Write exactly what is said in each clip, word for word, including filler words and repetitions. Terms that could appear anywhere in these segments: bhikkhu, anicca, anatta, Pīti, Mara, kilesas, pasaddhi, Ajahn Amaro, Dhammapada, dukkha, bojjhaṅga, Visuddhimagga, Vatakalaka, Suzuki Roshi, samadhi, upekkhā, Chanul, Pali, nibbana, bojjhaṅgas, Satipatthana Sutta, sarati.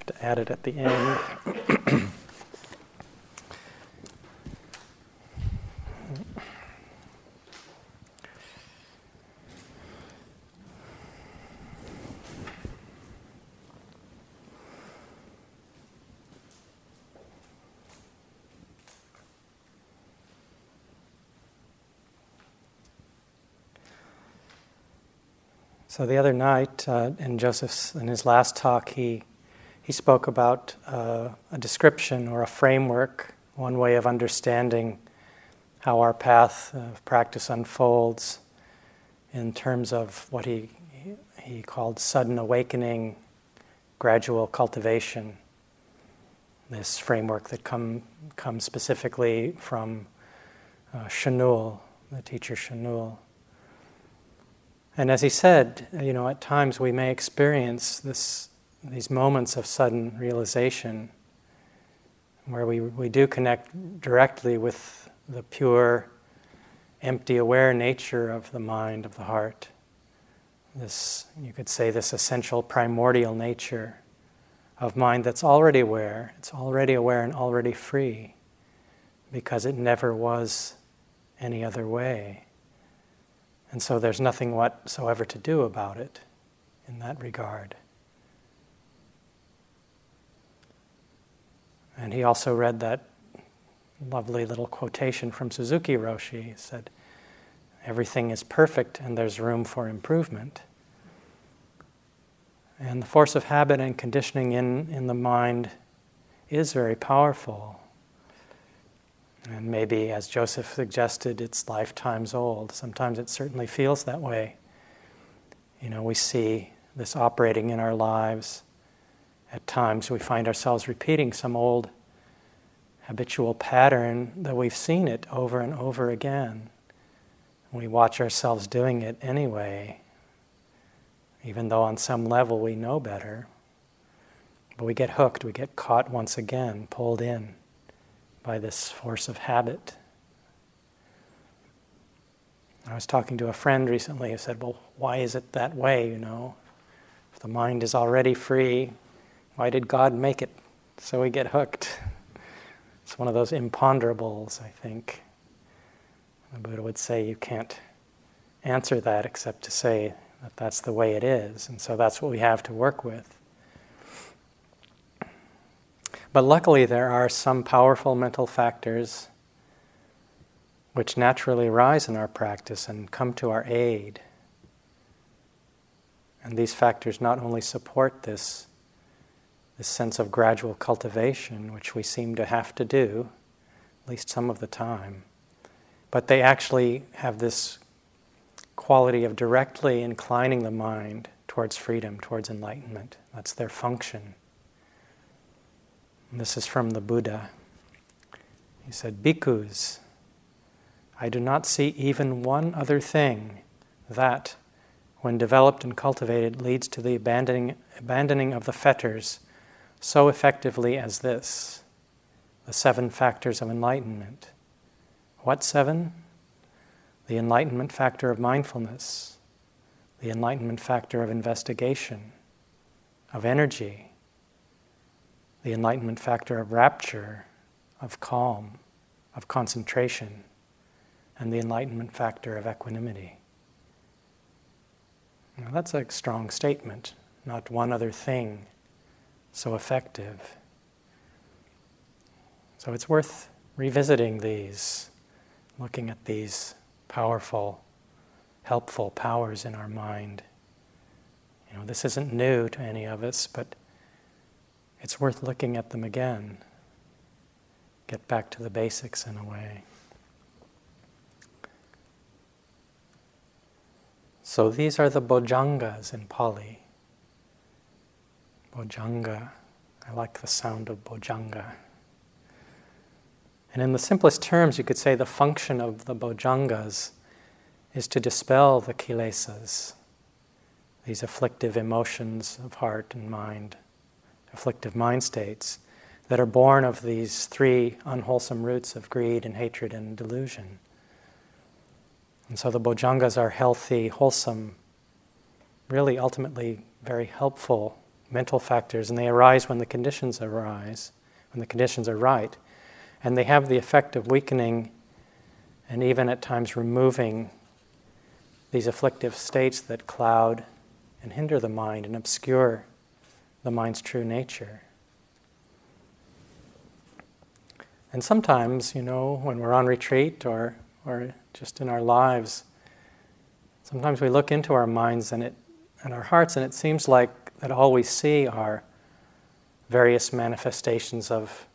have to add it at the end. So the other night, uh, in Joseph's in his last talk, he he spoke about uh, a description or a framework, one way of understanding how our path of practice unfolds, in terms of what he he called sudden awakening, gradual cultivation. This framework that come comes specifically from uh, Chanul, the teacher Chanul. And as he said, you know, at times we may experience this, these moments of sudden realization where we, we do connect directly with the pure, empty, aware nature of the mind, of the heart. This, you could say, this essential primordial nature of mind that's already aware. It's already aware and already free because it never was any other way. And so there's nothing whatsoever to do about it in that regard. And he also read that lovely little quotation from Suzuki Roshi. He said, everything is perfect and there's room for improvement. And the force of habit and conditioning in, in the mind is very powerful. And maybe, as Joseph suggested, it's lifetimes old. Sometimes it certainly feels that way. You know, we see this operating in our lives. At times we find ourselves repeating some old habitual pattern that we've seen it over and over again. We watch ourselves doing it anyway, even though on some level we know better. But we get hooked, we get caught once again, pulled in by this force of habit. I was talking to a friend recently who said, well, why is it that way, you know? If the mind is already free, why did God make it? So we get hooked. It's one of those imponderables, I think. The Buddha would say you can't answer that except to say that that's the way it is, and so that's what we have to work with. But luckily, there are some powerful mental factors which naturally rise in our practice and come to our aid. And these factors not only support this, this sense of gradual cultivation, which we seem to have to do, at least some of the time, but they actually have this quality of directly inclining the mind towards freedom, towards enlightenment. That's their function. This is from the Buddha. He said, Bhikkhus, I do not see even one other thing that, when developed and cultivated, leads to the abandoning, abandoning of the fetters so effectively as this, the seven factors of enlightenment. What seven? The enlightenment factor of mindfulness, the enlightenment factor of investigation, of energy, the enlightenment factor of rapture, of calm, of concentration, and the enlightenment factor of equanimity. Now that's a strong statement, not one other thing so effective. So it's worth revisiting these, looking at these powerful, helpful powers in our mind. You know, this isn't new to any of us, but it's worth looking at them again. Get back to the basics in a way. So these are the bojjhaṅgas in Pali. Bojjhaṅga. I like the sound of bojjhaṅga. And in the simplest terms, you could say the function of the bojjhaṅgas is to dispel the kilesas, these afflictive emotions of heart and mind, afflictive mind states that are born of these three unwholesome roots of greed and hatred and delusion. And so the bojjhaṅgas are healthy, wholesome, really ultimately very helpful mental factors, and they arise when the conditions arise, when the conditions are right. And they have the effect of weakening and even at times removing these afflictive states that cloud and hinder the mind and obscure the mind's true nature. And sometimes, you know, when we're on retreat or, or just in our lives, sometimes we look into our minds and, it, and our hearts, and it seems like that all we see are various manifestations of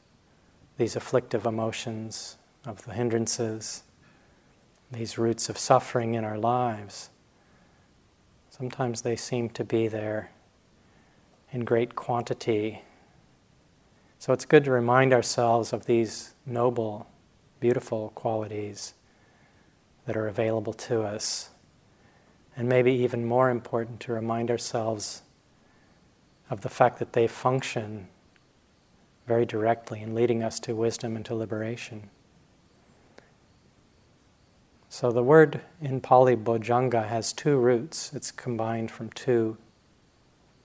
these afflictive emotions, of the hindrances, these roots of suffering in our lives. Sometimes they seem to be there in great quantity. So it's good to remind ourselves of these noble, beautiful qualities that are available to us. And maybe even more important, to remind ourselves of the fact that they function very directly in leading us to wisdom and to liberation. So the word in Pali, bojjhaṅga, has two roots. It's combined from two,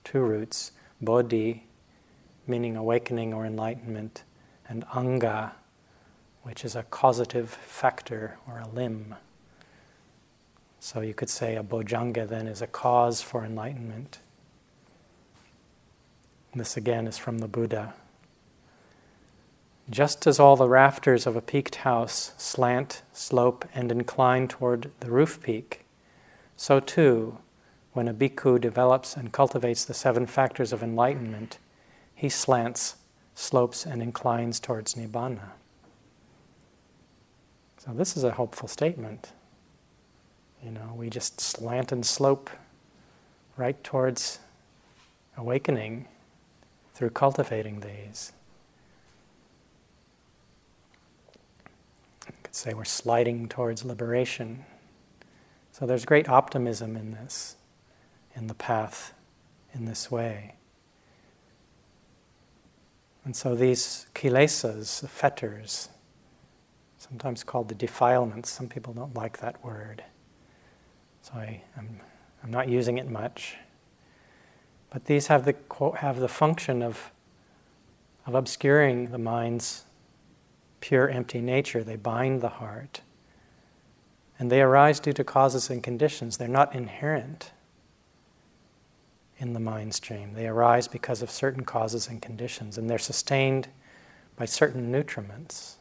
two roots, bodhi, meaning awakening or enlightenment, and anga, which is a causative factor or a limb. So you could say a bojjhaṅga then is a cause for enlightenment. This again is from the Buddha. Just as all the rafters of a peaked house slant, slope, and incline toward the roof peak, so too, when a bhikkhu develops and cultivates the seven factors of enlightenment, he slants, slopes, and inclines towards nibbana. So this is a hopeful statement. You know, we just slant and slope right towards awakening through cultivating these. Say we're sliding towards liberation. So there's great optimism in this, in the path, in this way. And so these kilesas, the fetters, sometimes called the defilements, some people don't like that word, so I, I'm, I'm not using it much. But these have the have the function of of obscuring the mind's pure, empty nature. They bind the heart. And they arise due to causes and conditions. They're not inherent in the mind stream. They arise because of certain causes and conditions, and they're sustained by certain nutriments.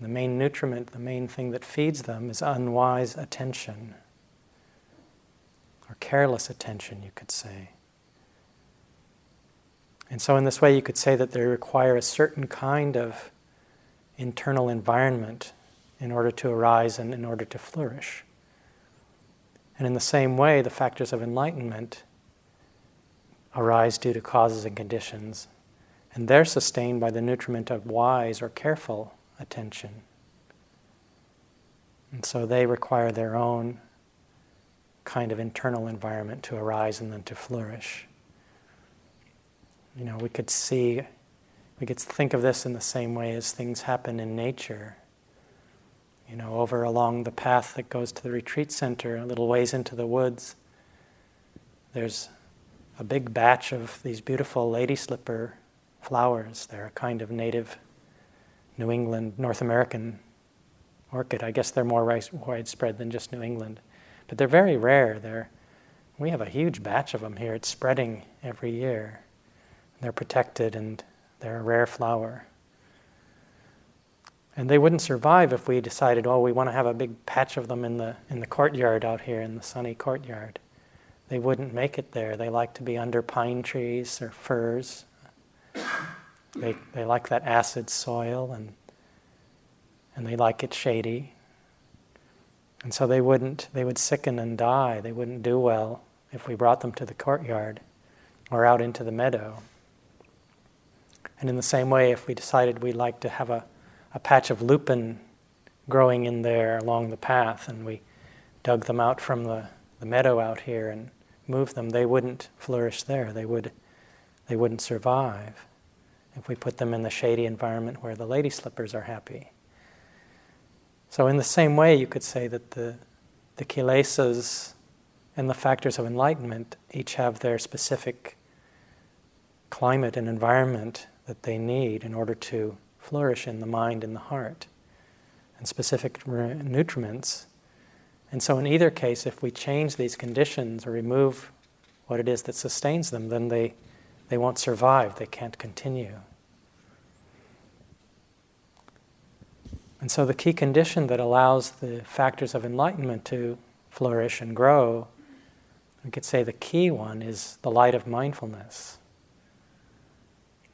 The main nutriment, the main thing that feeds them, is unwise attention, or careless attention, you could say. And so in this way, you could say that they require a certain kind of internal environment in order to arise and in order to flourish. And in the same way, the factors of enlightenment arise due to causes and conditions, and they're sustained by the nutriment of wise or careful attention. And so they require their own kind of internal environment to arise and then to flourish. You know, we could see We get to think of this in the same way as things happen in nature. You know, over along the path that goes to the retreat center, a little ways into the woods, there's a big batch of these beautiful ladyslipper flowers. They're a kind of native New England, North American orchid. I guess they're more widespread than just New England. But they're very rare. They're, we have a huge batch of them here. It's spreading every year. They're protected, and they're a rare flower. And they wouldn't survive if we decided, oh, we want to have a big patch of them in the in the courtyard out here, in the sunny courtyard. They wouldn't make it there. They like to be under pine trees or firs. They they like that acid soil, and and they like it shady. And so they wouldn't, they would sicken and die. They wouldn't do well if we brought them to the courtyard or out into the meadow. And in the same way, if we decided we'd like to have a, a patch of lupin growing in there along the path, and we dug them out from the, the meadow out here and moved them, they wouldn't flourish there. They would, they wouldn't survive if we put them in the shady environment where the lady slippers are happy. So in the same way, you could say that the, the kilesas and the factors of enlightenment each have their specific climate and environment that they need in order to flourish in the mind and the heart, and specific nutriments. And so in either case, if we change these conditions or remove what it is that sustains them, then they, they won't survive, they can't continue. And so the key condition that allows the factors of enlightenment to flourish and grow, we could say the key one, is the light of mindfulness.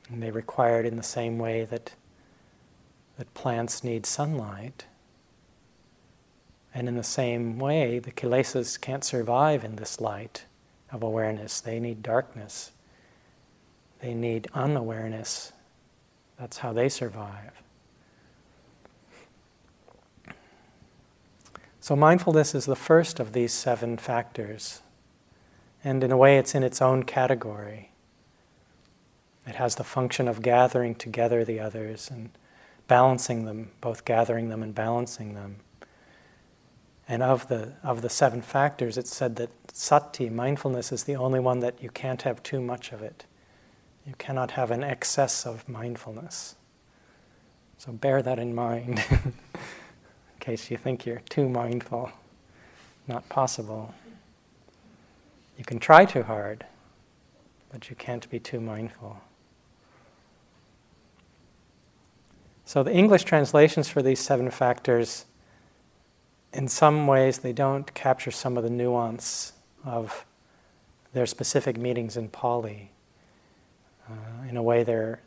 And they require it in the same way that that plants need sunlight. And in the same way, the kilesas can't survive in this light of awareness. They need darkness. They need unawareness. That's how they survive. So mindfulness is the first of these seven factors. And in a way, it's in its own category. It has the function of gathering together the others and balancing them, both gathering them and balancing them. And of the of the seven factors, it's said that sati, mindfulness, is the only one that you can't have too much of it. You cannot have an excess of mindfulness. So bear that in mind in case you think you're too mindful. Not possible. You can try too hard, but you can't be too mindful. So the English translations for these seven factors, in some ways, they don't capture some of the nuance of their specific meanings in Pali. Uh, in a way, they're,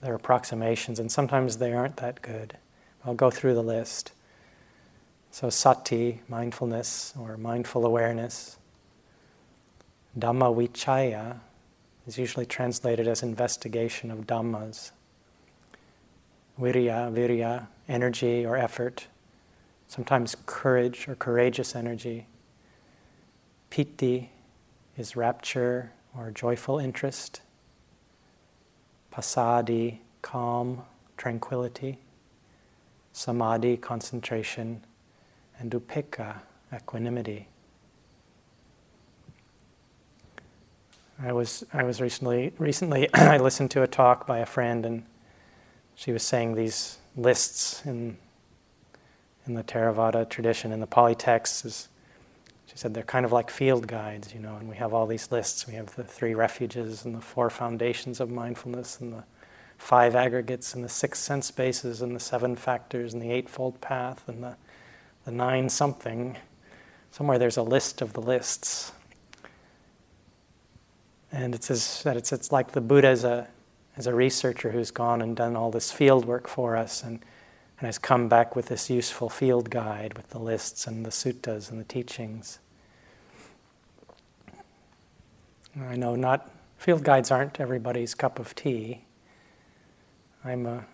they're approximations, and sometimes they aren't that good. I'll go through the list. So sati, mindfulness, or mindful awareness. Dhamma-vicaya is usually translated as investigation of dhammas. Virya, virya, energy or effort. Sometimes courage or courageous energy. Pīti is rapture or joyful interest. Pasaddhi, calm, tranquility. Samadhi, concentration. And upekkhā, equanimity. I was I was recently recently I listened to a talk by a friend, and she was saying these lists in in the Theravada tradition, in the Pali texts, is, she said they're kind of like field guides, you know, and we have all these lists. We have the three refuges and the four foundations of mindfulness and the five aggregates and the six sense bases and the seven factors and the eightfold path and the, the nine something. Somewhere there's a list of the lists. And it says that it's, it's like the Buddha as a, as a researcher who's gone and done all this field work for us and and has come back with this useful field guide with the lists and the suttas and the teachings. I know not field guides aren't everybody's cup of tea. I'm a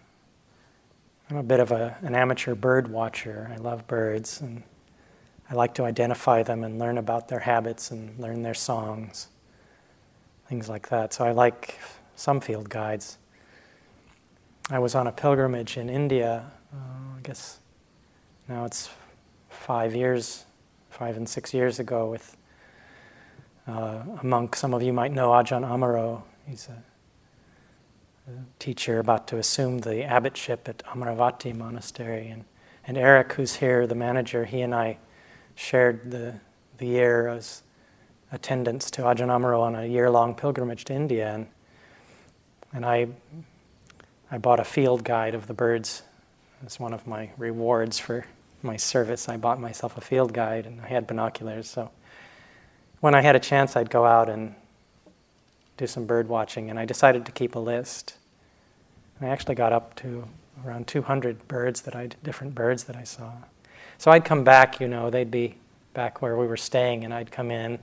I'm a bit of a, an amateur bird watcher. I love birds, and I like to identify them and learn about their habits and learn their songs, things like that. So I like some field guides. I was on a pilgrimage in India, uh, I guess now it's five years, five and six years ago, with uh, a monk. Some of you might know Ajahn Amaro. He's a, a teacher about to assume the abbotship at Amaravati Monastery. And, and Eric, who's here, the manager, he and I shared the, the year as attendants to Ajahn Amaro on a year-long pilgrimage to India. And, and I... I bought a field guide of the birds as one of my rewards for my service. I bought myself a field guide, and I had binoculars. So when I had a chance, I'd go out and do some bird watching, and I decided to keep a list. And I actually got up to around two hundred birds that I, different birds that I saw. So I'd come back, you know, they'd be back where we were staying, and I'd come in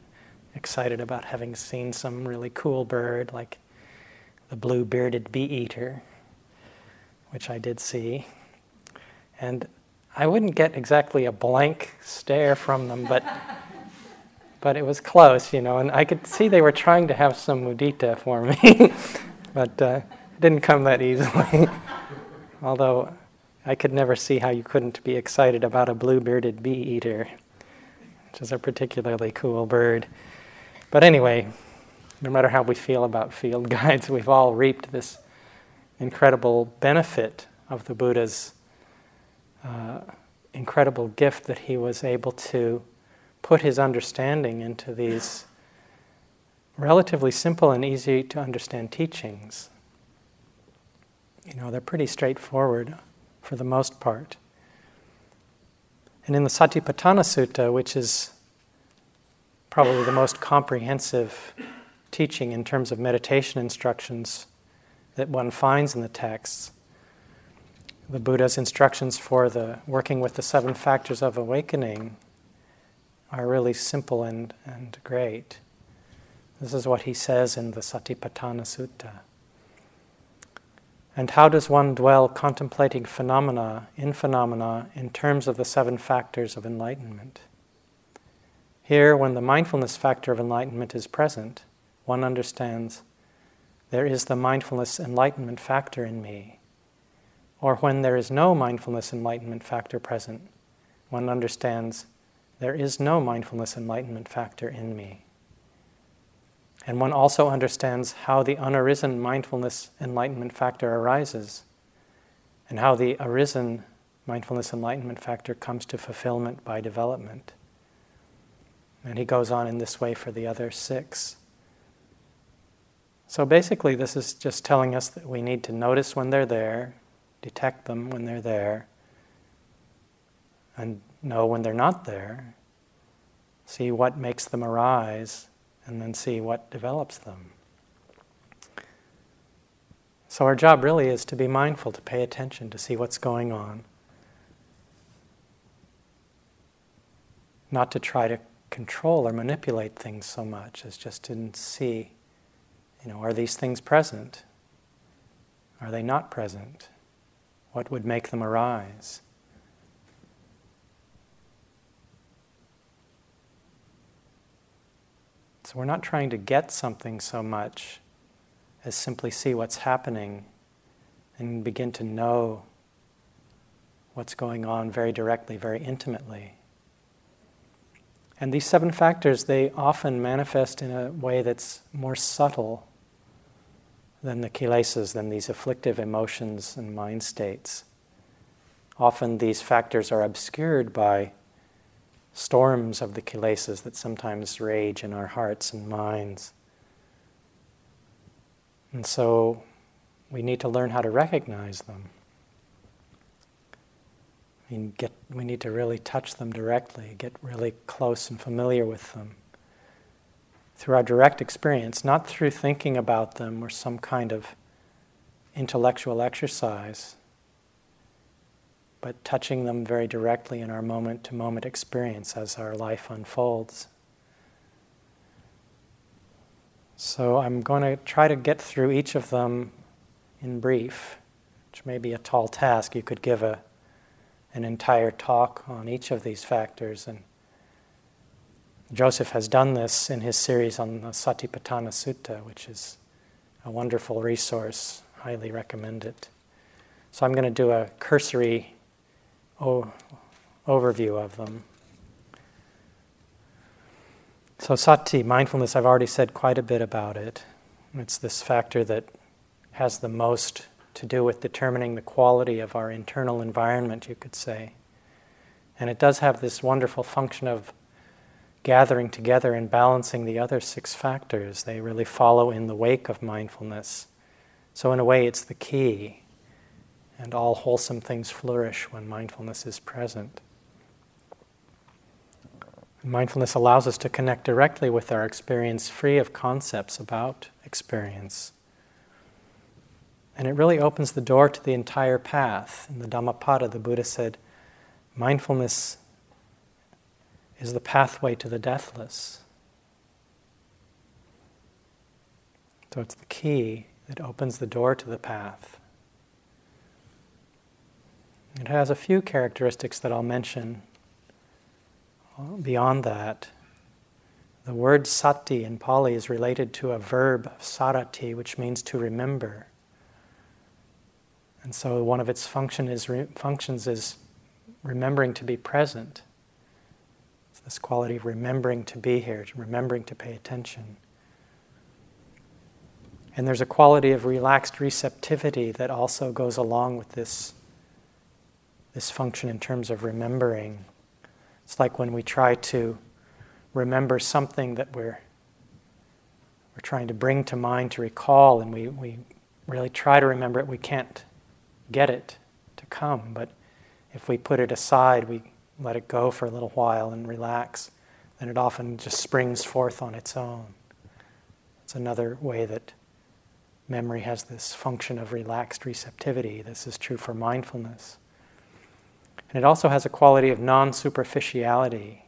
excited about having seen some really cool bird, like the blue-bearded bee-eater, which I did see. And I wouldn't get exactly a blank stare from them, but but it was close, you know, and I could see they were trying to have some mudita for me, but uh, it didn't come that easily. Although I could never see how you couldn't be excited about a blue-bearded bee-eater, which is a particularly cool bird. But anyway, No matter how we feel about field guides, we've all reaped this incredible benefit of the Buddha's uh, incredible gift that he was able to put his understanding into these relatively simple and easy to understand teachings. You know, they're pretty straightforward for the most part. And in the Satipatthana Sutta, which is probably the most comprehensive teaching in terms of meditation instructions that one finds in the texts, the Buddha's instructions for the working with the seven factors of awakening are really simple and, and great. This is what he says in the Satipatthana Sutta. And how does one dwell contemplating phenomena in phenomena in terms of the seven factors of enlightenment? Here, when the mindfulness factor of enlightenment is present, one understands, there is the mindfulness enlightenment factor in me. Or when there is no mindfulness enlightenment factor present, one understands, there is no mindfulness enlightenment factor in me. And one also understands how the unarisen mindfulness enlightenment factor arises, and how the arisen mindfulness enlightenment factor comes to fulfillment by development. And he goes on in this way for the other six. So basically, this is just telling us that we need to notice when they're there, detect them when they're there, and know when they're not there, see what makes them arise, and then see what develops them. So our job really is to be mindful, to pay attention, to see what's going on, not to try to control or manipulate things so much as just to see, you know, are these things present? Are they not present? What would make them arise? So we're not trying to get something so much as simply see what's happening and begin to know what's going on very directly, very intimately. And these seven factors, they often manifest in a way that's more subtle than the kilesas, than these afflictive emotions and mind states. Often these factors are obscured by storms of the kilesas that sometimes rage in our hearts and minds. And so we need to learn how to recognize them. We get, we need to really touch them directly, get really close and familiar with them through our direct experience, not through thinking about them or some kind of intellectual exercise, but touching them very directly in our moment-to-moment experience as our life unfolds. So I'm going to try to get through each of them in brief, which may be a tall task. You could give a an entire talk on each of these factors, and Joseph has done this in his series on the Satipatthana Sutta, which is a wonderful resource. Highly recommend it. So I'm going to do a cursory o- overview of them. So sati, mindfulness, I've already said quite a bit about it. It's this factor that has the most to do with determining the quality of our internal environment, you could say. And it does have this wonderful function of gathering together and balancing the other six factors. They really follow in the wake of mindfulness. So in a way, it's the key. And all wholesome things flourish when mindfulness is present. Mindfulness allows us to connect directly with our experience, free of concepts about experience. And it really opens the door to the entire path. In the Dhammapada, the Buddha said, mindfulness is the pathway to the deathless. So it's the key that opens the door to the path. It has a few characteristics that I'll mention. Beyond that, the word sati in Pali is related to a verb of sarati, which means to remember. And so one of its function is re- functions is remembering to be present. It's this quality of remembering to be here, remembering to pay attention. And there's a quality of relaxed receptivity that also goes along with this, this function in terms of remembering. It's like when we try to remember something that we're we're trying to bring to mind to recall, and we, we really try to remember it, we can't get it to come. But if we put it aside, we let it go for a little while and relax, then it often just springs forth on its own. It's another way that memory has this function of relaxed receptivity. This is true for mindfulness. And it also has a quality of non-superficiality.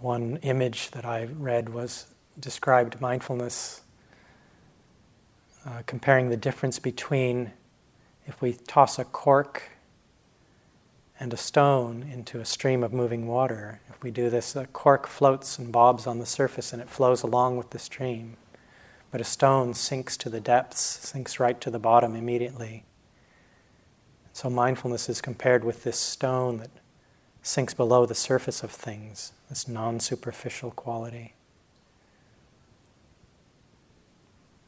One image that I read was described mindfulness, uh, comparing the difference between if we toss a cork and a stone into a stream of moving water. If we do this, a cork floats and bobs on the surface and it flows along with the stream. But a stone sinks to the depths, sinks right to the bottom immediately. So mindfulness is compared with this stone that sinks below the surface of things, this non-superficial quality.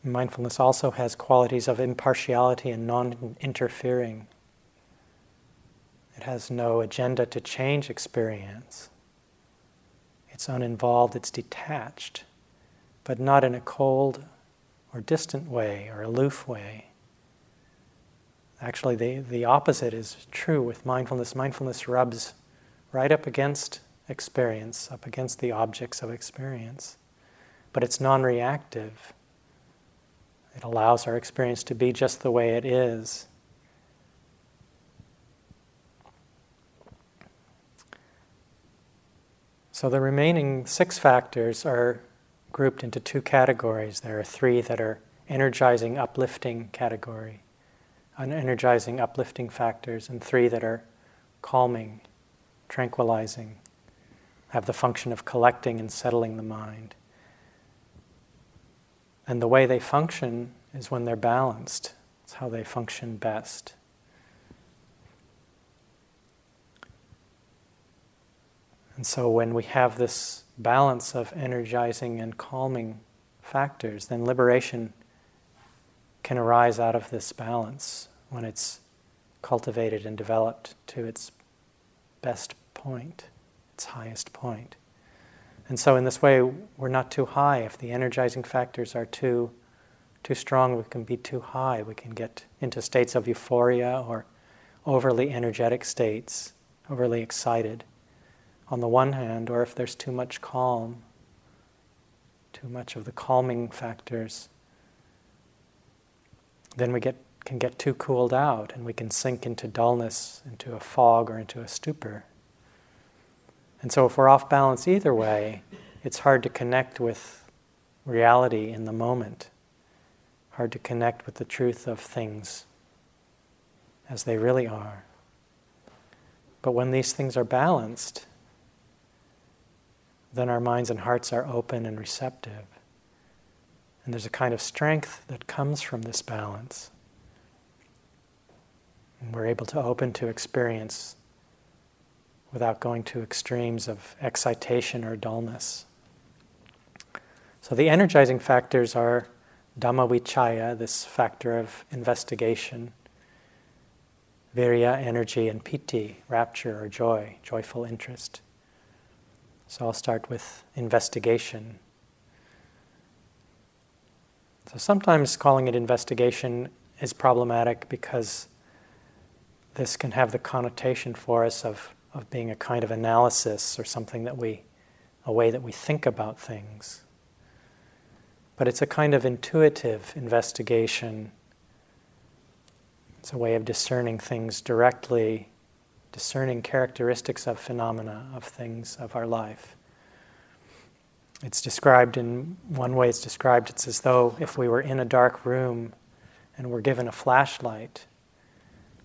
Mindfulness also has qualities of impartiality and non-interfering. It has no agenda to change experience. It's uninvolved, it's detached, but not in a cold or distant way or aloof way. Actually, the, the opposite is true with mindfulness. Mindfulness rubs right up against experience, up against the objects of experience. But it's non-reactive. It allows our experience to be just the way it is. So the remaining six factors are grouped into two categories. There are three that are energizing, uplifting category, energizing, uplifting factors, and three that are calming, tranquilizing, have the function of collecting and settling the mind. And the way they function is when they're balanced. It's how they function best. And so when we have this balance of energizing and calming factors, then liberation can arise out of this balance when it's cultivated and developed to its best point, its highest point. And so in this way, we're not too high. If the energizing factors are too too strong, we can be too high. We can get into states of euphoria or overly energetic states, overly excited on the one hand, or if there's too much calm, too much of the calming factors, then we get can get too cooled out and we can sink into dullness, into a fog or into a stupor. And so if we're off balance either way, it's hard to connect with reality in the moment, hard to connect with the truth of things as they really are. But when these things are balanced, then our minds and hearts are open and receptive. And there's a kind of strength that comes from this balance. And we're able to open to experience without going to extremes of excitation or dullness. So the energizing factors are dhamma-vicaya, this factor of investigation, virya, energy, and pīti, rapture or joy, joyful interest. So I'll start with investigation. So sometimes calling it investigation is problematic because this can have the connotation for us of, of being a kind of analysis or something that we, a way that we think about things. But it's a kind of intuitive investigation. It's a way of discerning things directly, discerning characteristics of phenomena, of things, of our life. It's described in, one way it's described, it's as though if we were in a dark room and we're given a flashlight,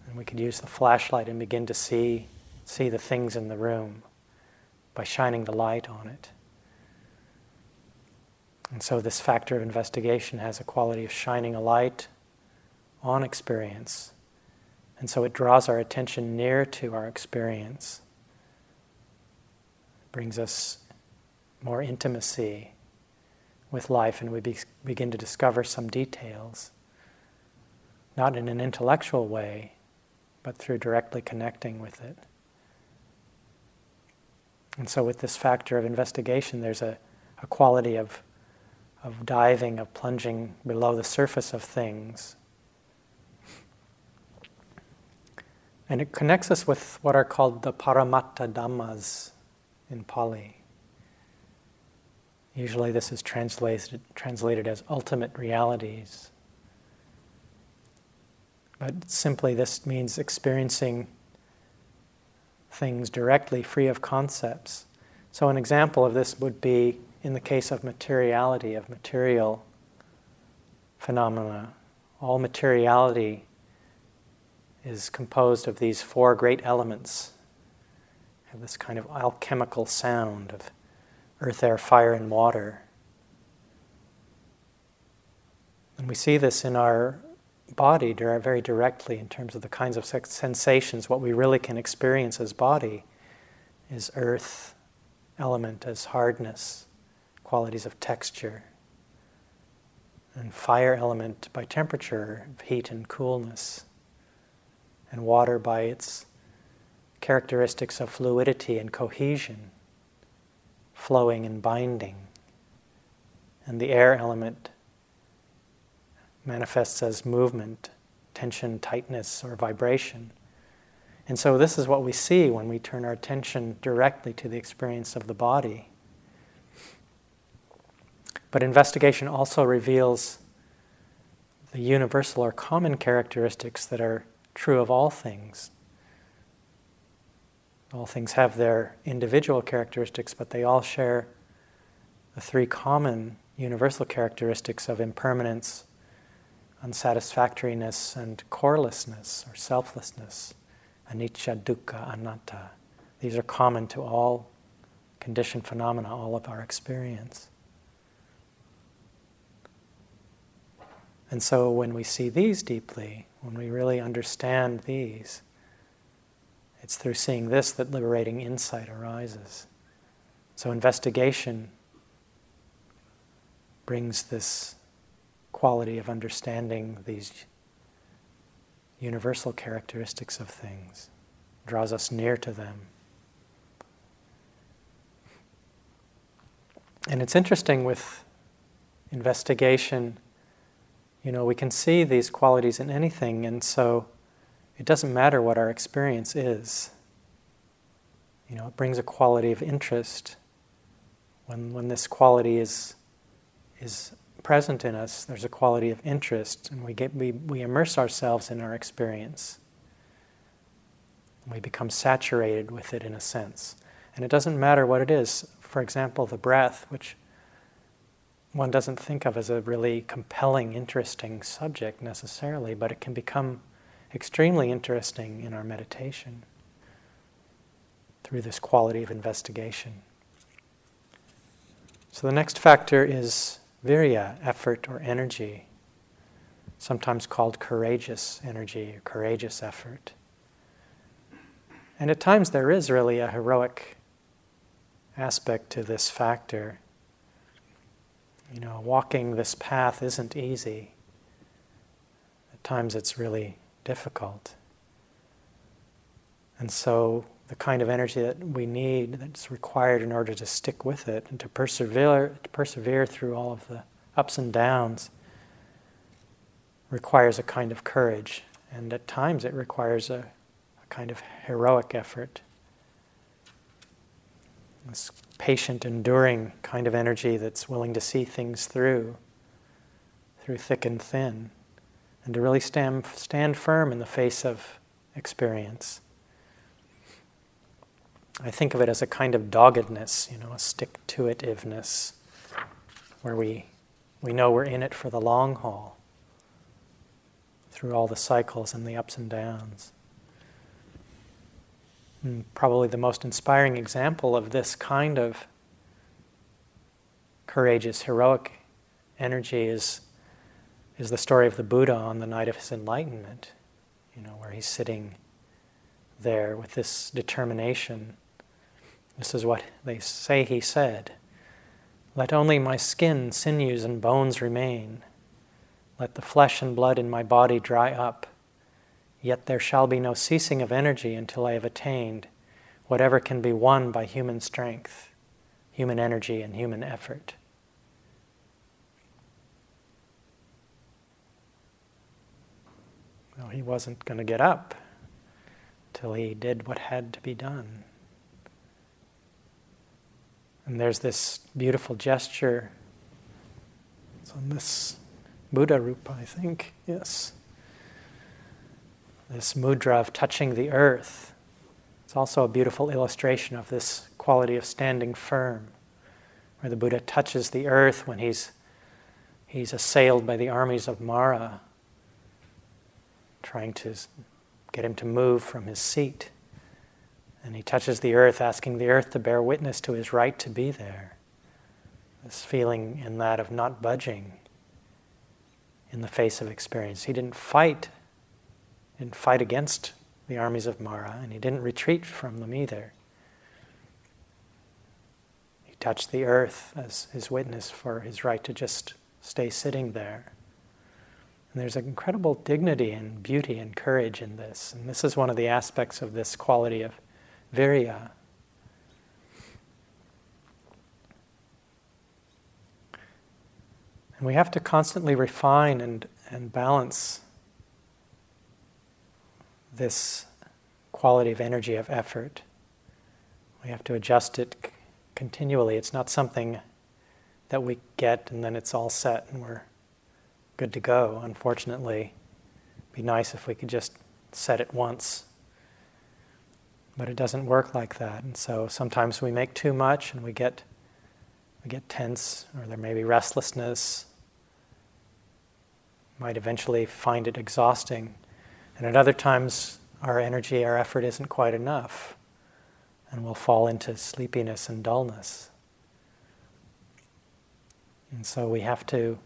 and we could use the flashlight and begin to see, see the things in the room by shining the light on it. And so this factor of investigation has a quality of shining a light on experience. And so it draws our attention near to our experience. It brings us more intimacy with life, and we be, begin to discover some details, not in an intellectual way, but through directly connecting with it. And so with this factor of investigation, there's a, a quality of of diving, of plunging below the surface of things. And it connects us with what are called the paramatta dhammas in Pali. Usually this is translated, translated as ultimate realities. But simply this means experiencing things directly, free of concepts. So an example of this would be in the case of materiality, of material phenomena. All materiality is composed of these four great elements. Have this kind of alchemical sound of earth, air, fire, and water. And we see this in our body very directly in terms of the kinds of sensations. What we really can experience as body is earth element as hardness, qualities of texture, and fire element by temperature, heat and coolness, and water by its characteristics of fluidity and cohesion, flowing and binding. And the air element manifests as movement, tension, tightness, or vibration. And so this is what we see when we turn our attention directly to the experience of the body. But investigation also reveals the universal or common characteristics that are true of all things. All things have their individual characteristics, but they all share the three common universal characteristics of impermanence, unsatisfactoriness, and corelessness or selflessness, anicca, dukkha, anatta. These are common to all conditioned phenomena, all of our experience. And so when we see these deeply, when we really understand these, it's through seeing this that liberating insight arises. So investigation brings this quality of understanding these universal characteristics of things, draws us near to them. And it's interesting with investigation, you know, we can see these qualities in anything, and so it doesn't matter what our experience is. You know, it brings a quality of interest. When when this quality is is present in us, there's a quality of interest, and we get we, we immerse ourselves in our experience. We become saturated with it in a sense. And it doesn't matter what it is. For example, the breath, which one doesn't think of as a really compelling, interesting subject necessarily, but it can become extremely interesting in our meditation through this quality of investigation. So the next factor is virya, effort or energy, sometimes called courageous energy or courageous effort. And at times there is really a heroic aspect to this factor. You know, walking this path isn't easy. At times it's really difficult. And so the kind of energy that we need, that's required in order to stick with it and to persevere, to persevere through all of the ups and downs, requires a kind of courage. And at times it requires a, a kind of heroic effort. This patient, enduring kind of energy that's willing to see things through, through thick and thin, and to really stand, stand firm in the face of experience. I think of it as a kind of doggedness, you know, a stick-to-itiveness, where we, we know we're in it for the long haul, through all the cycles and the ups and downs. And probably the most inspiring example of this kind of courageous, heroic energy is is the story of the Buddha on the night of his enlightenment, you know, where he's sitting there with this determination. This is what they say he said. Let only my skin, sinews, and bones remain. Let the flesh and blood in my body dry up. Yet there shall be no ceasing of energy until I have attained whatever can be won by human strength, human energy, and human effort. Well, he wasn't going to get up till he did what had to be done. And there's this beautiful gesture. It's on this Buddha Rupa, I think, yes. This mudra of touching the earth. It's also a beautiful illustration of this quality of standing firm, where the Buddha touches the earth when he's he's assailed by the armies of Mara, trying to get him to move from his seat. And he touches the earth, asking the earth to bear witness to his right to be there. This feeling in that of not budging in the face of experience. He didn't fight, didn't fight against the armies of Mara, and he didn't retreat from them either. He touched the earth as his witness for his right to just stay sitting there. And there's an incredible dignity and beauty and courage in this. And this is one of the aspects of this quality of virya. And we have to constantly refine and, and balance this quality of energy, of effort. We have to adjust it c- continually. It's not something that we get and then it's all set and we're good to go. Unfortunately, it'd be nice if we could just set it once. But it doesn't work like that. And so sometimes we make too much and we get we get tense, or there may be restlessness. Might eventually find it exhausting. And at other times, our energy, our effort isn't quite enough. And we'll fall into sleepiness and dullness. And so we have to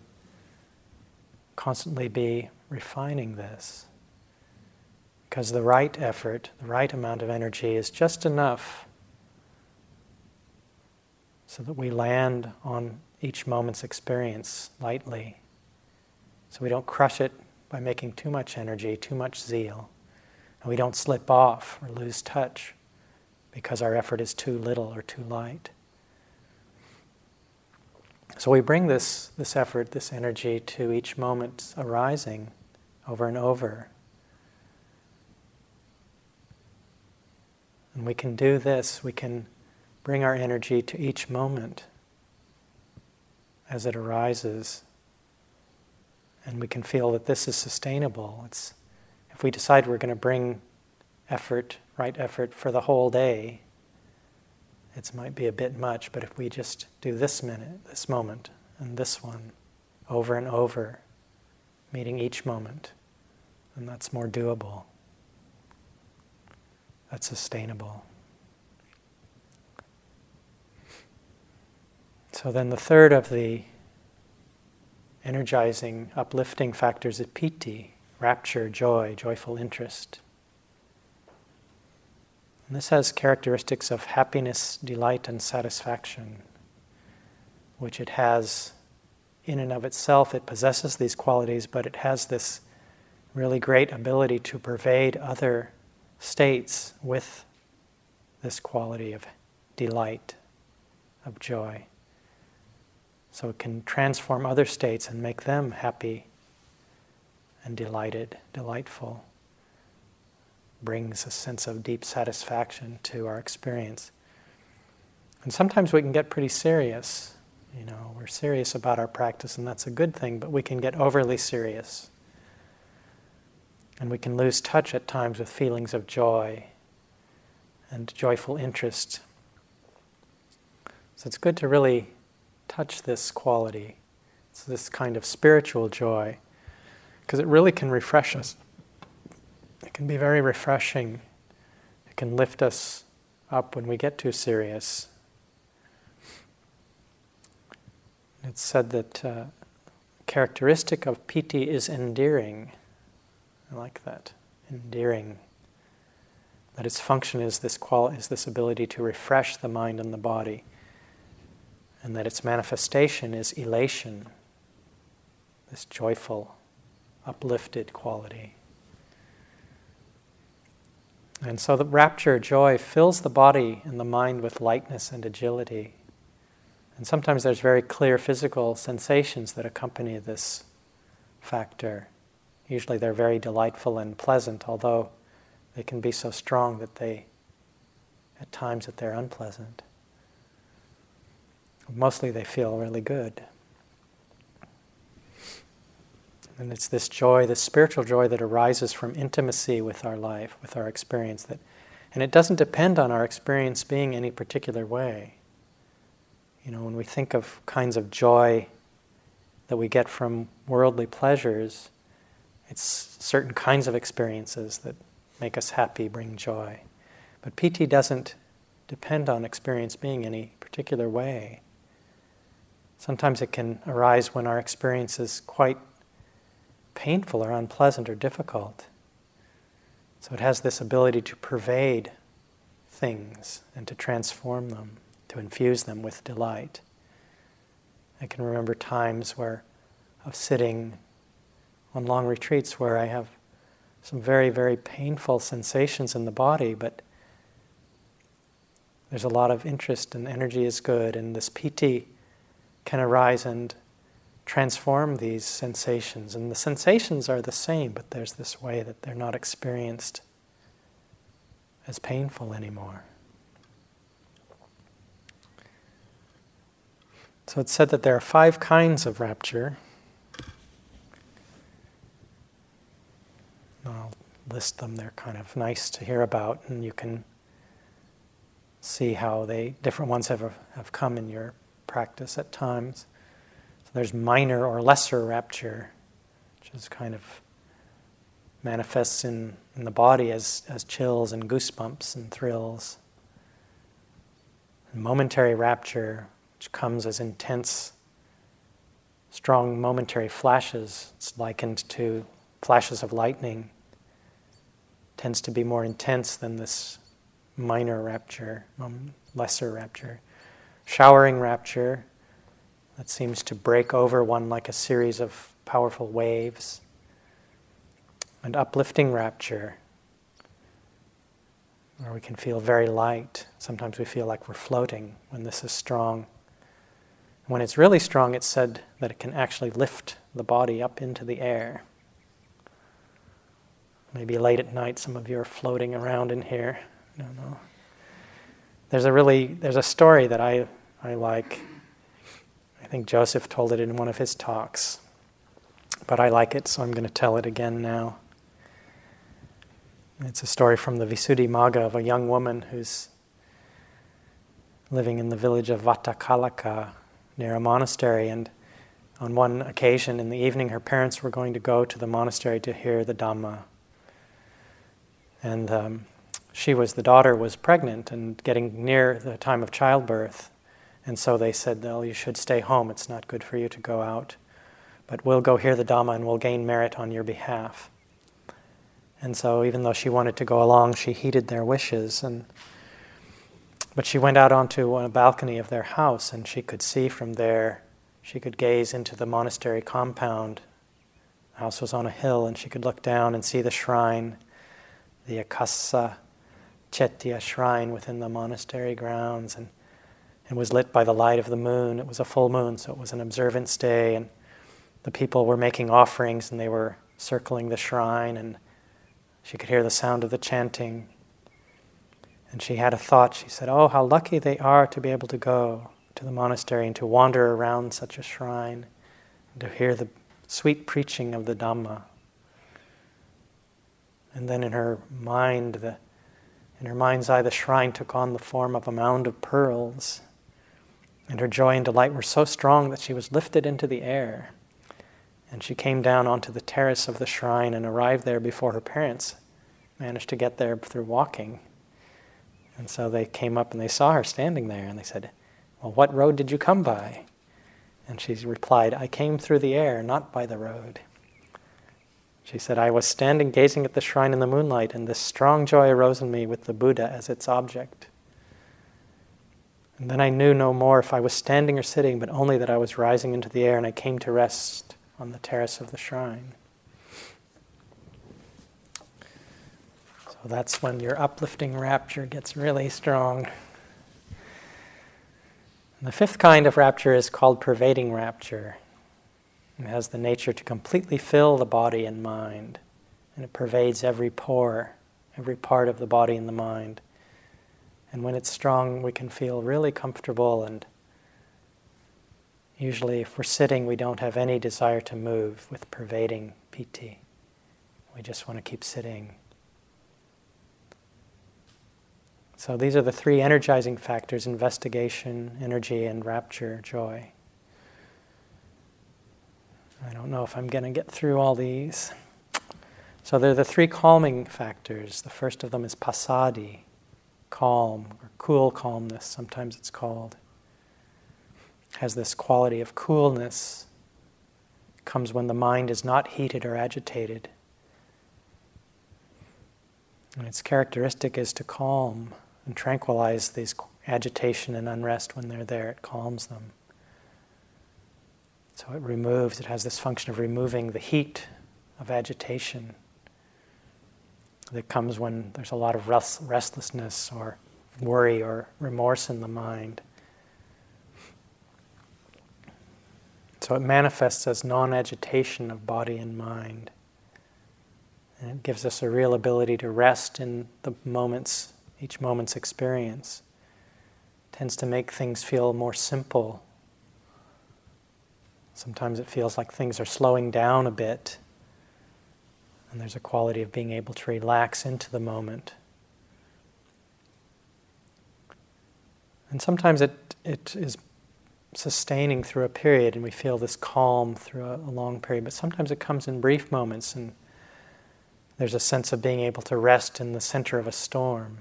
constantly be refining this, because the right effort, the right amount of energy is just enough so that we land on each moment's experience lightly, so we don't crush it by making too much energy, too much zeal, and we don't slip off or lose touch because our effort is too little or too light. So we bring this, this effort, this energy to each moment arising over and over. And we can do this, we can bring our energy to each moment as it arises. And we can feel that this is sustainable. It's, if we decide we're going to bring effort, right effort, for the whole day, it might be a bit much, but if we just do this minute, this moment, and this one, over and over, meeting each moment, then that's more doable. That's sustainable. So then the third of the energizing, uplifting factors is pīti, rapture, joy, joyful interest. And this has characteristics of happiness, delight, and satisfaction, which it has in and of itself. It possesses these qualities, but it has this really great ability to pervade other states with this quality of delight, of joy. So it can transform other states and make them happy and delighted, delightful. Brings a sense of deep satisfaction to our experience. And sometimes we can get pretty serious. You know, we're serious about our practice, and that's a good thing, but we can get overly serious. And we can lose touch at times with feelings of joy and joyful interest. So it's good to really touch this quality. It's this kind of spiritual joy, because it really can refresh us. It can be very refreshing. It can lift us up when we get too serious. It's said that uh, characteristic of pīti is endearing. I like that, endearing. That its function is this qual- is this ability to refresh the mind and the body. and that its manifestation is elation, this joyful, uplifted quality. And so the rapture joy fills the body and the mind with lightness and agility. And sometimes there's very clear physical sensations that accompany this factor. Usually they're very delightful and pleasant, although they can be so strong that they, at times that they're unpleasant. Mostly they feel really good. And it's this joy, this spiritual joy that arises from intimacy with our life, with our experience. That, and it doesn't depend on our experience being any particular way. You know, when we think of kinds of joy that we get from worldly pleasures, it's certain kinds of experiences that make us happy, bring joy. But Pīti doesn't depend on experience being any particular way. Sometimes it can arise when our experience is quite painful or unpleasant or difficult. So it has this ability to pervade things and to transform them, to infuse them with delight. I can remember times where of sitting on long retreats where I have some very, very painful sensations in the body, but there's a lot of interest and energy is good, and this Pīti can arise and transform these sensations. And the sensations are the same, but there's this way that they're not experienced as painful anymore. So it's said that there are five kinds of rapture. I'll list them. They're kind of nice to hear about, and you can see how they different ones have have come in your practice at times. There's minor or lesser rapture, which is kind of manifests in, in the body as, as chills and goosebumps and thrills. And momentary rapture, which comes as intense, strong momentary flashes. It's likened to flashes of lightning. It tends to be more intense than this minor rapture, lesser rapture. Showering rapture, that seems to break over one like a series of powerful waves. And uplifting rapture, where we can feel very light. Sometimes we feel like we're floating when this is strong. When it's really strong, it's said that it can actually lift the body up into the air. Maybe late at night, some of you are floating around in here. I don't know. There's a really there's a story that I I like. I think Joseph told it in one of his talks, but I like it, so I'm going to tell it again now. It's a story from the Visuddhimagga of a young woman who's living in the village of Vatakalaka near a monastery, and on one occasion in the evening her parents were going to go to the monastery to hear the Dhamma. And um, she was, the daughter was pregnant and getting near the time of childbirth. And so they said, well, you should stay home. It's not good for you to go out. But we'll go hear the Dhamma and we'll gain merit on your behalf. And so even though she wanted to go along, she heeded their wishes. And but she went out onto a balcony of their house, and she could see from there, she could gaze into the monastery compound. The house was on a hill, and she could look down and see the shrine, the Akassa Chetia shrine within the monastery grounds. And It was lit by the light of the moon. It was a full moon, so it was an observance day, and the people were making offerings and they were circling the shrine, and she could hear the sound of the chanting. And she had a thought. She said, oh, how lucky they are to be able to go to the monastery and to wander around such a shrine and to hear the sweet preaching of the Dhamma. And then in her mind, the, in her mind's eye, the shrine took on the form of a mound of pearls. And her joy and delight were so strong that she was lifted into the air. And she came down onto the terrace of the shrine and arrived there before her parents managed to get there through walking. And so they came up and they saw her standing there and they said, well, what road did you come by? And she replied, I came through the air, not by the road. She said, I was standing gazing at the shrine in the moonlight, and this strong joy arose in me with the Buddha as its object. And then I knew no more if I was standing or sitting, but only that I was rising into the air, and I came to rest on the terrace of the shrine. So that's when your uplifting rapture gets really strong. And the fifth kind of rapture is called pervading rapture. It has the nature to completely fill the body and mind, and it pervades every pore, every part of the body and the mind. And when it's strong, we can feel really comfortable, and usually if we're sitting, we don't have any desire to move with pervading pīti. We just want to keep sitting. So these are the three energizing factors: investigation, energy, and rapture, joy. I don't know if I'm going to get through all these. So they're the three calming factors. The first of them is pasaddhi, calm, or cool calmness, sometimes it's called. It has this quality of coolness. It comes when the mind is not heated or agitated. And its characteristic is to calm and tranquilize these agitation and unrest when they're there. It calms them. So it removes, it has this function of removing the heat of agitation that comes when there's a lot of rest, restlessness or worry or remorse in the mind. So it manifests as non-agitation of body and mind. And it gives us a real ability to rest in the moments, each moment's experience. It tends to make things feel more simple. Sometimes it feels like things are slowing down a bit. And there's a quality of being able to relax into the moment. And sometimes it it is sustaining through a period, and we feel this calm through a, a long period. But sometimes it comes in brief moments, and there's a sense of being able to rest in the center of a storm.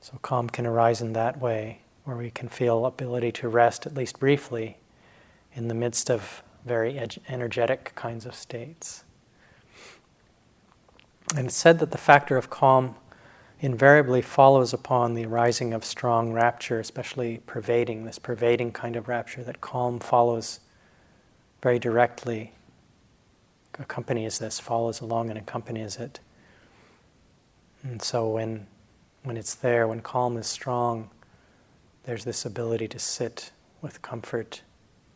So calm can arise in that way, where we can feel ability to rest, at least briefly, in the midst of very ed- energetic kinds of states. And it's said that the factor of calm invariably follows upon the arising of strong rapture, especially pervading, this pervading kind of rapture, that calm follows very directly, accompanies this, follows along and accompanies it. And so when, when it's there, when calm is strong, there's this ability to sit with comfort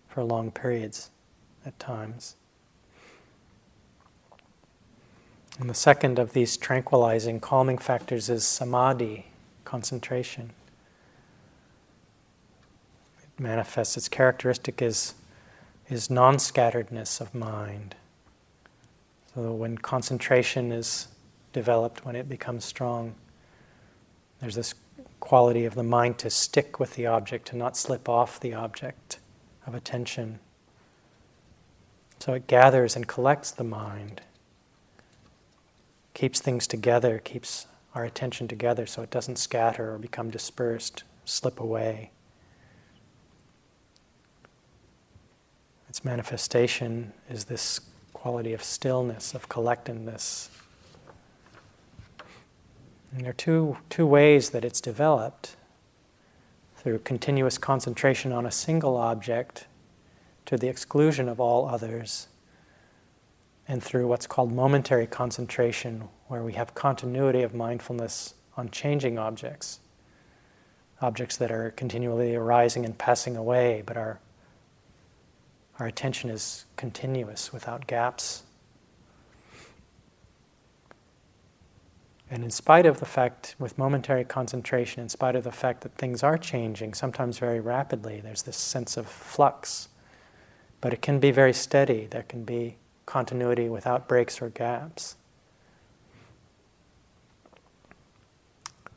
for long periods at times. And the second of these tranquilizing, calming factors is samadhi, concentration. It manifests, its characteristic is, is non-scatteredness of mind. So when concentration is developed, when it becomes strong, there's this quality of the mind to stick with the object, to not slip off the object of attention. So it gathers and collects the mind, keeps things together, keeps our attention together so it doesn't scatter or become dispersed, slip away. Its manifestation is this quality of stillness, of collectedness. And there are two, two ways that it's developed: through continuous concentration on a single object to the exclusion of all others, and through what's called momentary concentration, where we have continuity of mindfulness on changing objects, objects that are continually arising and passing away, but our, our attention is continuous without gaps. And in spite of the fact, with momentary concentration, in spite of the fact that things are changing, sometimes very rapidly, there's this sense of flux, but it can be very steady. There can be continuity without breaks or gaps.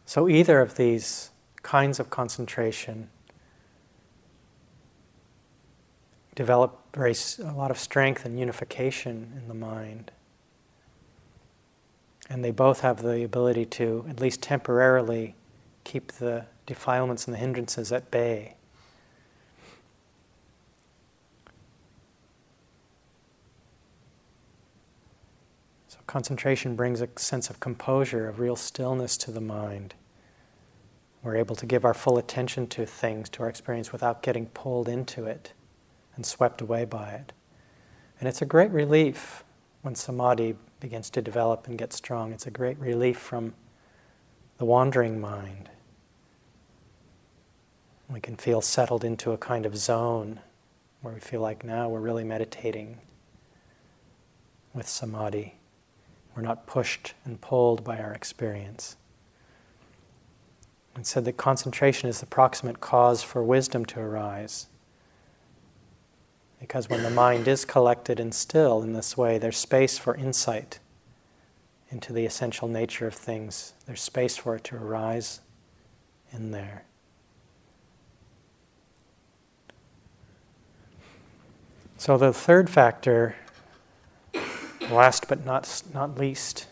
So either of these kinds of concentration develop very, a lot of strength and unification in the mind. And they both have the ability to, at least temporarily, keep the defilements and the hindrances at bay. Concentration brings a sense of composure, of real stillness to the mind. We're able to give our full attention to things, to our experience, without getting pulled into it and swept away by it. And it's a great relief when samadhi begins to develop and get strong. It's a great relief from the wandering mind. We can feel settled into a kind of zone where we feel like now we're really meditating with samadhi. We're not pushed and pulled by our experience. And said that concentration is the proximate cause for wisdom to arise. Because when the mind is collected and still in this way, there's space for insight into the essential nature of things. There's space for it to arise in there. So the third factor, last but not not least,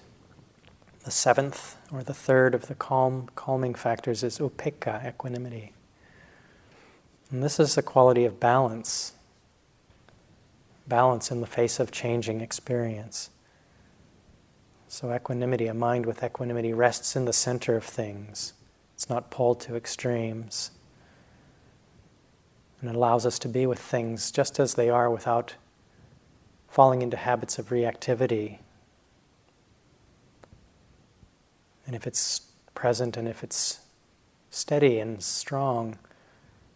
the seventh or the third of the calm calming factors is upekkhā, equanimity. And this is the quality of balance, balance in the face of changing experience. So equanimity, a mind with equanimity, rests in the center of things. It's not pulled to extremes. And it allows us to be with things just as they are without falling into habits of reactivity. And if it's present and if it's steady and strong,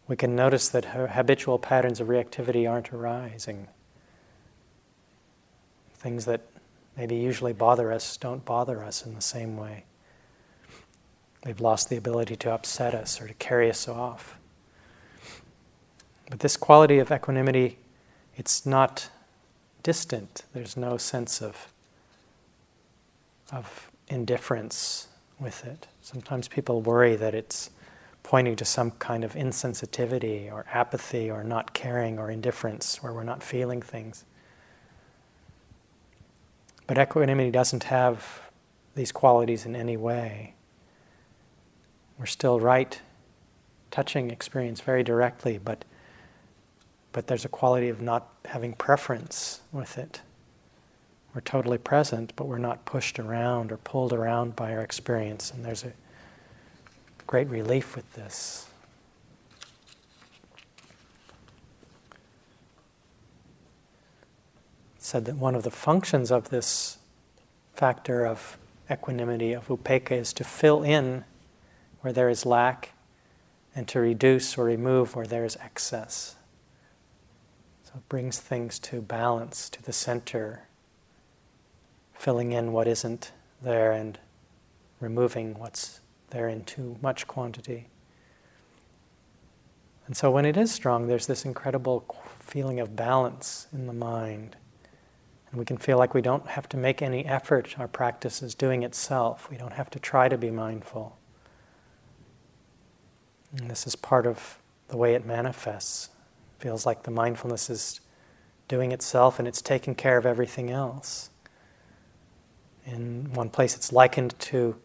we can notice that habitual patterns of reactivity aren't arising. Things that maybe usually bother us don't bother us in the same way. They've lost the ability to upset us or to carry us off. But this quality of equanimity, it's not distant. There's no sense of, of indifference with it. Sometimes people worry that it's pointing to some kind of insensitivity or apathy or not caring or indifference where we're not feeling things. But equanimity doesn't have these qualities in any way. We're still right, touching experience very directly, but But there's a quality of not having preference with it. We're totally present, but we're not pushed around or pulled around by our experience. And there's a great relief with this. It's said that one of the functions of this factor of equanimity, of upekkhā, is to fill in where there is lack and to reduce or remove where there is excess. It brings things to balance, to the center, filling in what isn't there and removing what's there in too much quantity. And so when it is strong, there's this incredible feeling of balance in the mind. And we can feel like we don't have to make any effort. Our practice is doing itself. We don't have to try to be mindful. And this is part of the way it manifests. Feels like the mindfulness is doing itself and it's taking care of everything else. In one place it's likened to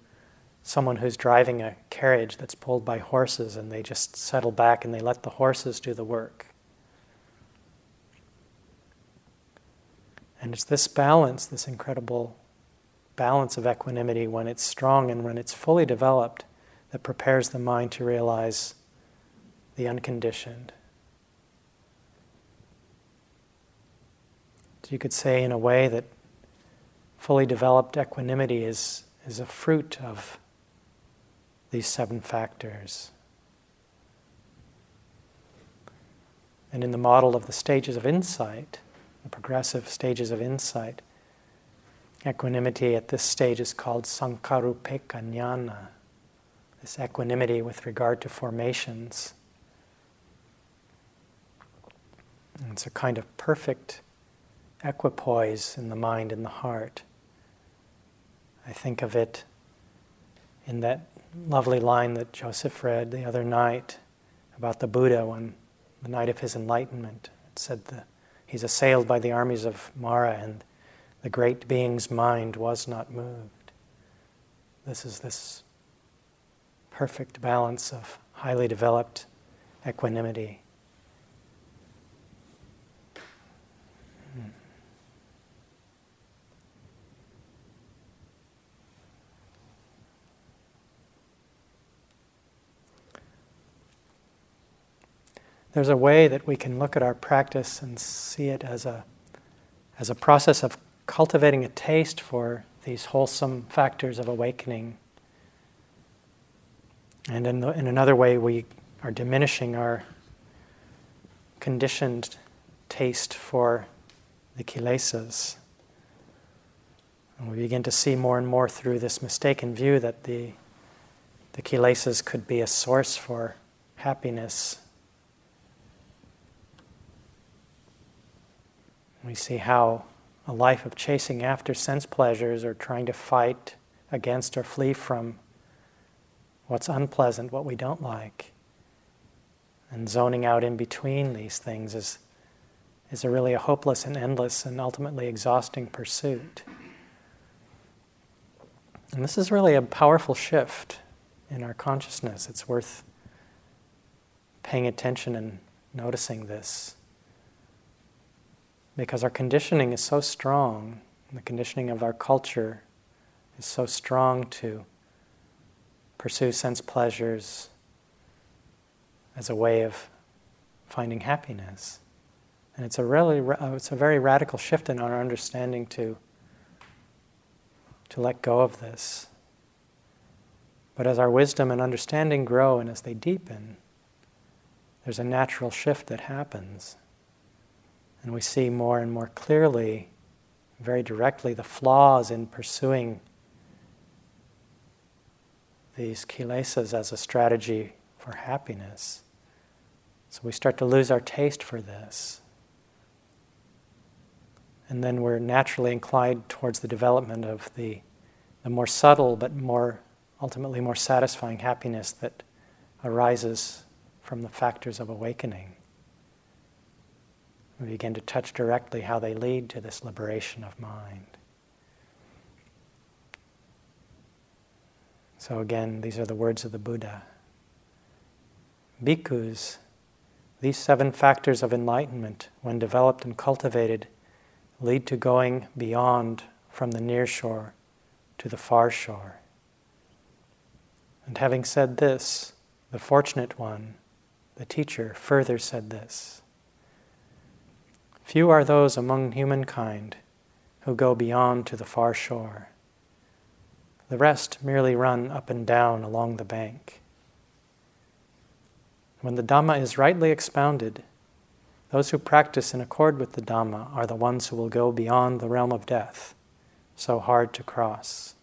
someone who's driving a carriage that's pulled by horses and they just settle back and they let the horses do the work. And it's this balance, this incredible balance of equanimity when it's strong and when it's fully developed, that prepares the mind to realize the unconditioned. You could say in a way that fully developed equanimity is, is a fruit of these seven factors. And in the model of the stages of insight, the progressive stages of insight, equanimity at this stage is called sankharupekkha ñana, this equanimity with regard to formations. And it's a kind of perfect equipoise in the mind and the heart. I think of it in that lovely line that Joseph read the other night about the Buddha on the night of his enlightenment. It said the, he's assailed by the armies of Mara and the great being's mind was not moved. This is this perfect balance of highly developed equanimity. there's a way that we can look at our practice and see it as a as a process of cultivating a taste for these wholesome factors of awakening. And in, the, in another way, we are diminishing our conditioned taste for the kilesas. And we begin to see more and more through this mistaken view that the, the kilesas could be a source for happiness. We see how a life of chasing after sense pleasures or trying to fight against or flee from what's unpleasant, what we don't like, and zoning out in between these things is is a really a hopeless and endless and ultimately exhausting pursuit. And this is really a powerful shift in our consciousness. It's worth paying attention and noticing this, because our conditioning is so strong, and the conditioning of our culture is so strong to pursue sense pleasures as a way of finding happiness. And it's a really, it's a very radical shift in our understanding to, to let go of this. But as our wisdom and understanding grow and as they deepen, there's a natural shift that happens. And we see more and more clearly, very directly, the flaws in pursuing these kilesas as a strategy for happiness. So we start to lose our taste for this. And then we're naturally inclined towards the development of the, the more subtle but more ultimately more satisfying happiness that arises from the factors of awakening. We begin to touch directly how they lead to this liberation of mind. So again, these are the words of the Buddha. Bhikkhus, these seven factors of enlightenment, when developed and cultivated, lead to going beyond from the near shore to the far shore. And having said this, the fortunate one, the teacher, further said this. Few are those among humankind who go beyond to the far shore. The rest merely run up and down along the bank. When the Dhamma is rightly expounded, those who practice in accord with the Dhamma are the ones who will go beyond the realm of death, so hard to cross.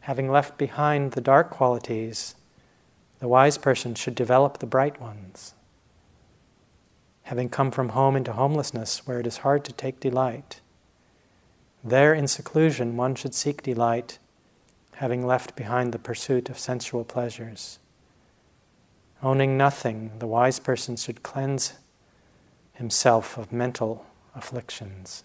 Having left behind the dark qualities, the wise person should develop the bright ones. Having come from home into homelessness, where it is hard to take delight, there in seclusion one should seek delight, having left behind the pursuit of sensual pleasures. Owning nothing, the wise person should cleanse himself of mental afflictions.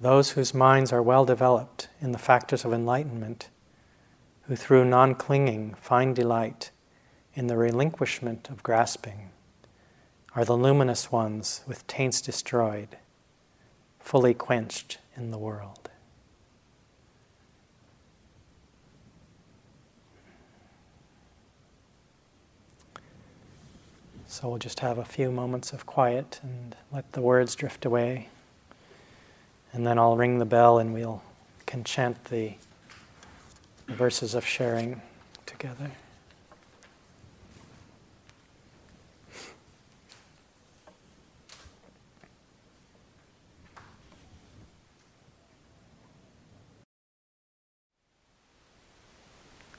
Those whose minds are well developed in the factors of enlightenment, who through non-clinging find delight in the relinquishment of grasping, are the luminous ones with taints destroyed, fully quenched in the world. So we'll just have a few moments of quiet and let the words drift away. And then I'll ring the bell and we'll can chant the verses of sharing together.